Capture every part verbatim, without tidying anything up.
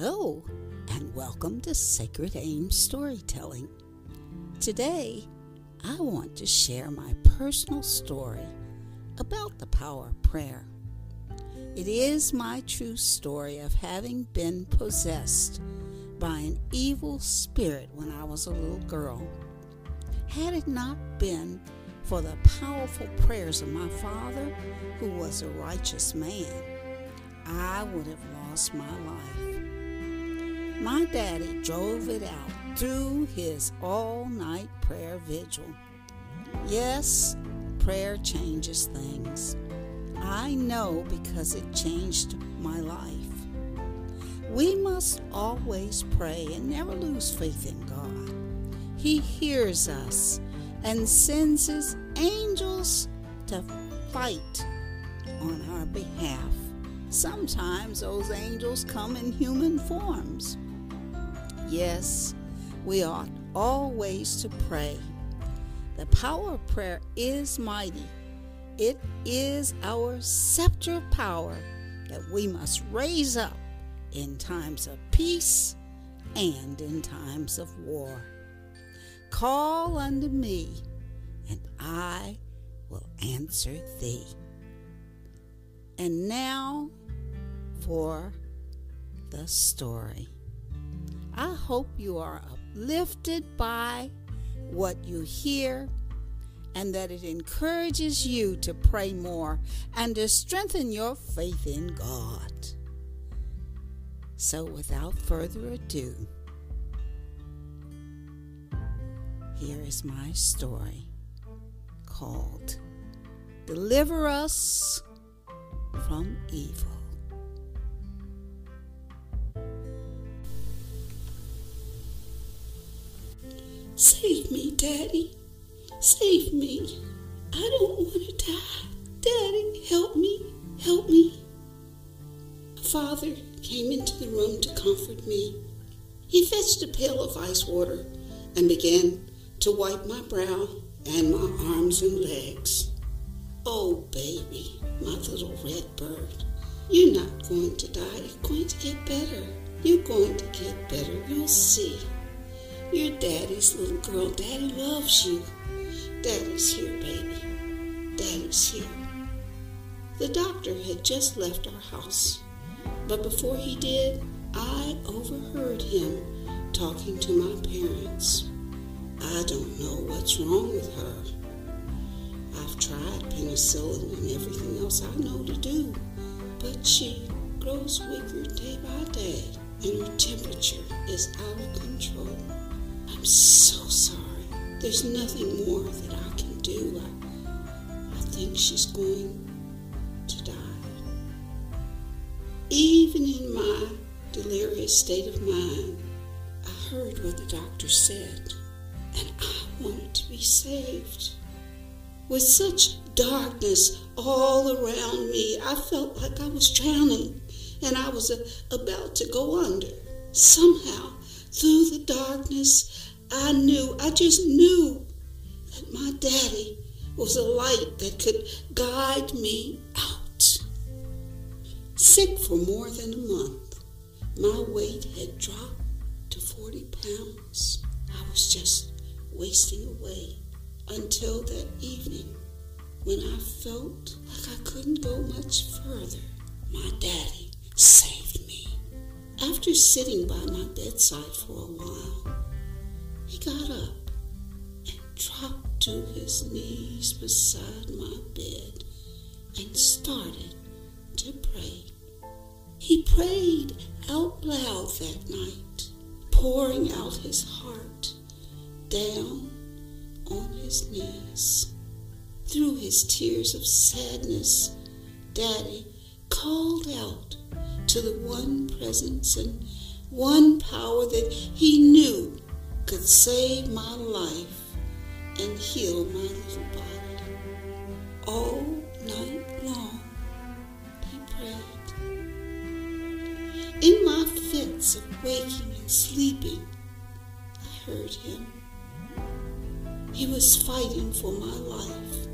Hello, and welcome to Sacred Aim Storytelling. Today, I want to share my personal story about the power of prayer. It is my true story of having been possessed by an evil spirit when I was a little girl. Had it not been for the powerful prayers of my father, who was a righteous man, I would have lost my life. My daddy drove it out through his all-night prayer vigil. Yes, prayer changes things. I know because it changed my life. We must always pray and never lose faith in God. He hears us and sends His angels to fight on our behalf. Sometimes those angels come in human forms. Yes, we ought always to pray. The power of prayer is mighty. It is our scepter of power that we must raise up in times of peace and in times of war. Call unto me, and I will answer thee. And now for the story. I hope you are uplifted by what you hear and that it encourages you to pray more and to strengthen your faith in God. So without further ado, here is my story called Deliver Us from Evil. Save me, Daddy. Save me. I don't want to die. Daddy, help me. Help me. Father came into the room to comfort me. He fetched a pail of ice water and began to wipe my brow and my arms and legs. Oh, baby, my little red bird, you're not going to die. You're going to get better. You're going to get better. You'll see. You're Daddy's little girl. Daddy loves you. Daddy's here, baby. Daddy's here. The doctor had just left our house, but before he did, I overheard him talking to my parents. I don't know what's wrong with her. I've tried penicillin and everything else I know to do, but she grows weaker day by day, and her temperature is out of control. I'm so sorry. There's nothing more that I can do. I, I think she's going to die. Even in my delirious state of mind, I heard what the doctor said, and I wanted to be saved. With such darkness all around me, I felt like I was drowning and I was a, about to go under. Somehow, through the darkness, I knew, I just knew that my daddy was a light that could guide me out. Sick for more than a month, my weight had dropped to forty pounds. I was just wasting away. Until that evening, when I felt like I couldn't go much further, my daddy saved me. After sitting by my bedside for a while, he got up and dropped to his knees beside my bed and started to pray. He prayed out loud that night, pouring out his heart down on his knees. Through his tears of sadness, Daddy called out to the one presence and one power that he knew could save my life and heal my little body. All night long, he prayed. In my fits of waking and sleeping, I heard him. He was fighting for my life,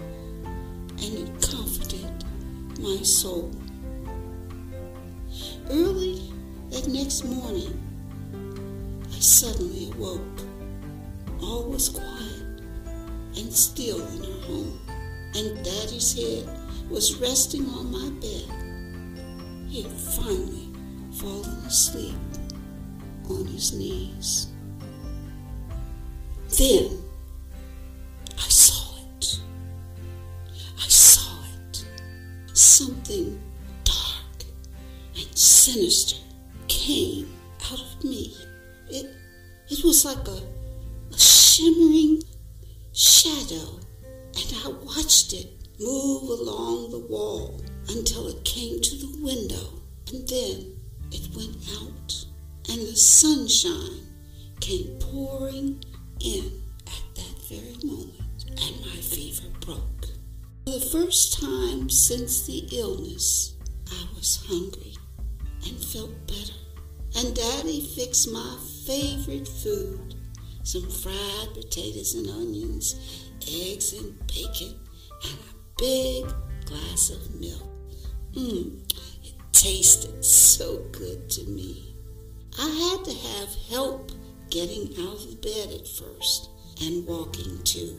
and it comforted my soul. Early The next morning, I suddenly awoke. All was quiet and still in our home, and Daddy's head was resting on my bed. He had finally fallen asleep on his knees. Then I saw it. I saw it. Something dark and sinister came out of me. It, it was like a, a shimmering shadow, and I watched it move along the wall until it came to the window, and then it went out, and the sunshine came pouring in at that very moment, and my fever broke. For the first time since the illness, I was hungry and felt better. And Daddy fixed my favorite food, some fried potatoes and onions, eggs and bacon, and a big glass of milk. Mmm, it tasted so good to me. I had to have help getting out of bed at first, and walking too.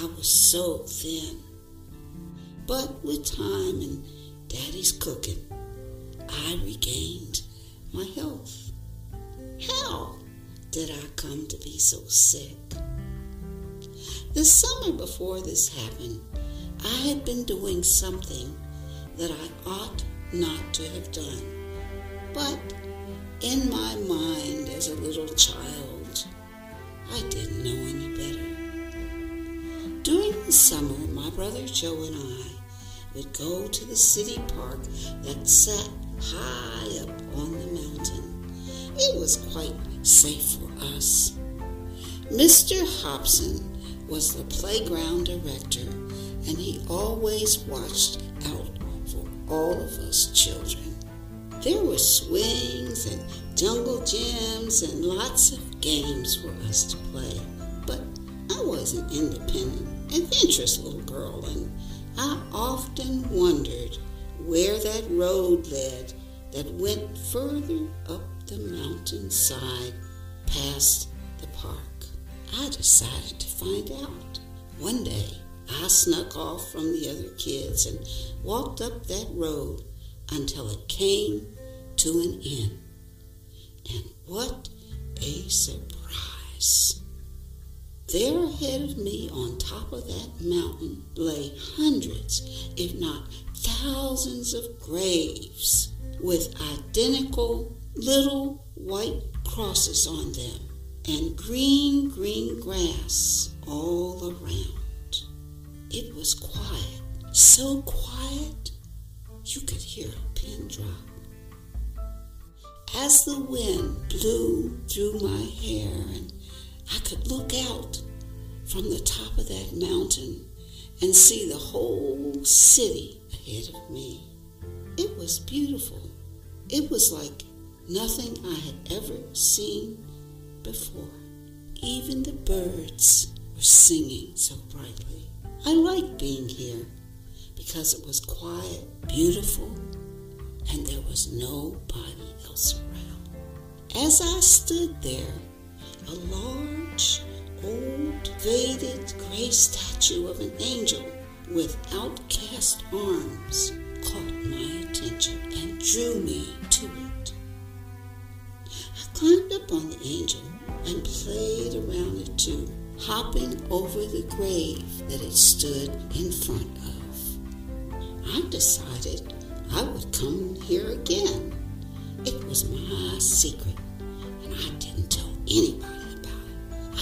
I was so thin. But with time and Daddy's cooking, I regained my health. How did I come to be so sick? The summer before this happened, I had been doing something that I ought not to have done. But in my mind as a little child, I didn't know any better. During the summer, my brother Joe and I would go to the city park that sat high up on the mountain. It was quite safe for us. Mister Hobson was the playground director, and he always watched out for all of us children. There were swings and jungle gyms and lots of games for us to play, but I was an independent, adventurous little girl, and I often wondered where that road led that went further up the mountainside past the park. I decided to find out. One day, I snuck off from the other kids and walked up that road until it came to an end. And what a surprise! There ahead of me on top of that mountain lay hundreds, if not thousands of graves with identical little white crosses on them and green, green grass all around. It was quiet, so quiet you could hear a pin drop. As the wind blew through my hair and I could look out from the top of that mountain and see the whole city ahead of me. It was beautiful. It was like nothing I had ever seen before. Even the birds were singing so brightly. I liked being here because it was quiet, beautiful, and there was nobody else around. As I stood there, a large, old, faded gray statue of an angel with outcast arms caught my attention and drew me to it. I climbed up on the angel and played around it too, hopping over the grave that it stood in front of. I decided I would come here again. It was my secret, and I didn't tell anybody.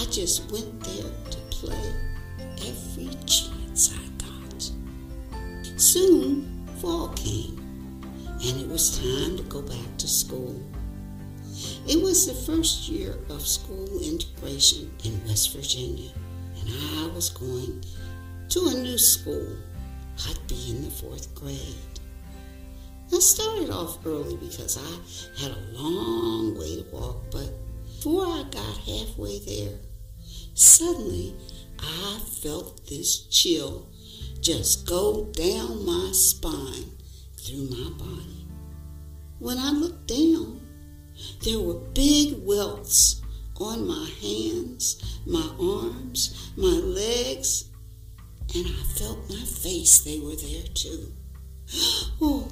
I just went there to play every chance I got. Soon, fall came, and it was time to go back to school. It was the first year of school integration in West Virginia, and I was going to a new school. I'd be in the fourth grade. I started off early because I had a long way to walk, but before I got halfway there, suddenly, I felt this chill just go down my spine through my body. When I looked down, There were big welts on my hands, my arms, my legs, and I felt my face. They were there too. Oh,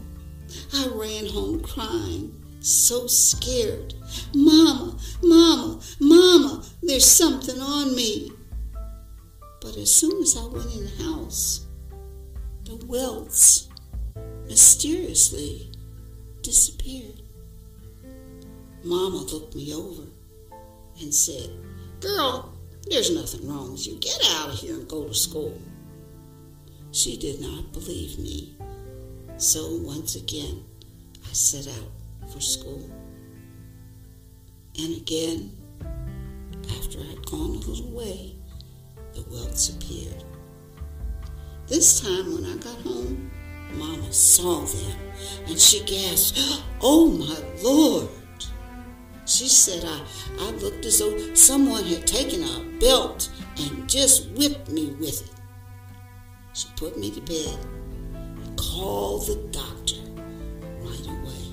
I ran home crying, so scared. Mama, mama, mama, there's something on me. But as soon as I went in the house, the welts mysteriously disappeared. Mama looked me over and said, "Girl, there's nothing wrong with you. Get out of here and go to school." She did not believe me. So once again, I set out for school. And again, after I'd gone a little way, the welts appeared. This time when I got home, Mama saw them and she gasped, "Oh my Lord." She said I, I looked as though someone had taken a belt and just whipped me with it. She put me to bed and called the doctor right away.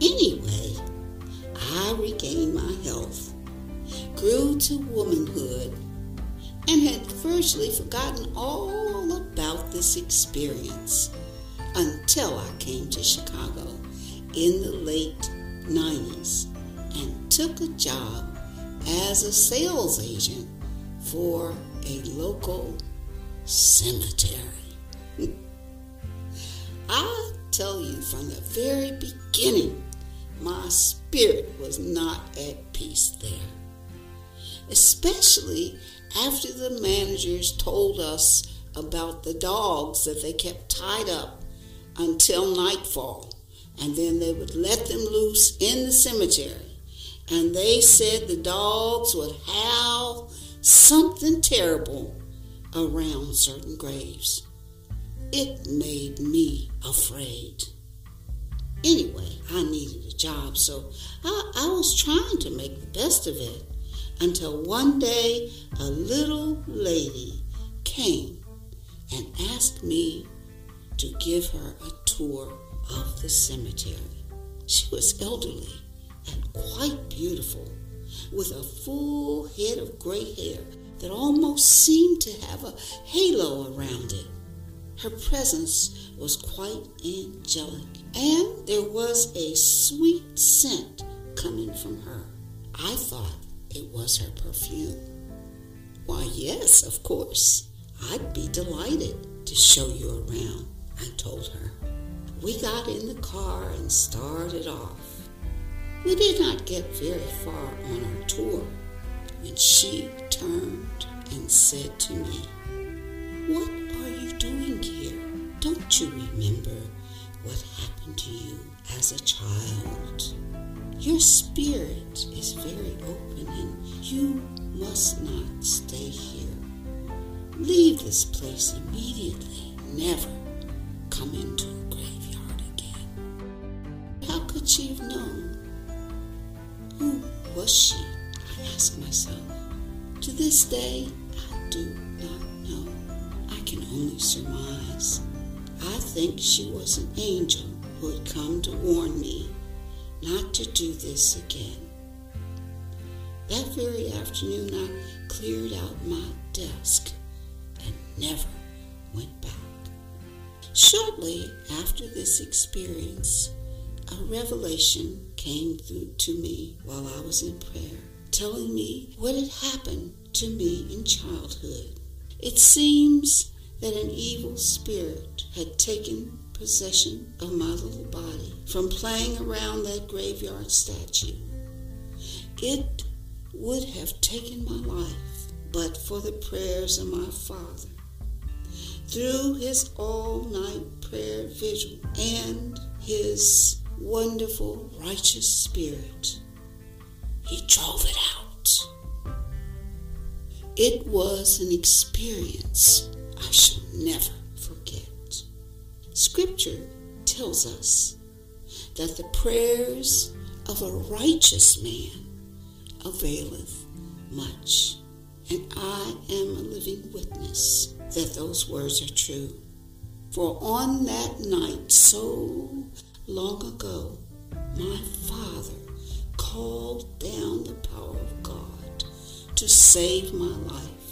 Anyway, I regained my health, grew to womanhood, and had virtually forgotten all about this experience until I came to Chicago in the late nineties and took a job as a sales agent for a local cemetery. I tell you, from the very beginning, my spirit was not at peace there, especially after the managers told us about the dogs that they kept tied up until nightfall. And then they would let them loose in the cemetery. And they said the dogs would howl something terrible around certain graves. It made me afraid. Anyway, I needed a job, so I, I was trying to make the best of it until one day a little lady came and asked me to give her a tour of the cemetery. She was elderly and quite beautiful, with a full head of gray hair that almost seemed to have a halo around it. Her presence was quite angelic, and there was a sweet scent coming from her. I thought it was her perfume. "Why, yes, of course. I'd be delighted to show you around," I told her. We got in the car and started off. We did not get very far on our tour when she turned and said to me, "What are you doing here? Don't you remember what happened to you as a child? Your spirit is very open and you must not stay here. Leave this place immediately. Never come into a grave." Could she have known? Who was she? I asked myself. To this day, I do not know. I can only surmise. I think she was an angel who had come to warn me not to do this again. That very afternoon, I cleared out my desk and never went back. Shortly after this experience, a revelation came through to me while I was in prayer, telling me what had happened to me in childhood. It seems that an evil spirit had taken possession of my little body from playing around that graveyard statue. It would have taken my life, but for the prayers of my father. Through his all-night prayer vigil and his wonderful, righteous spirit, he drove it out. It was an experience I shall never forget. Scripture tells us that the prayers of a righteous man availeth much. And I am a living witness that those words are true. For on that night so long ago, my Father, called down the power of God to save my life.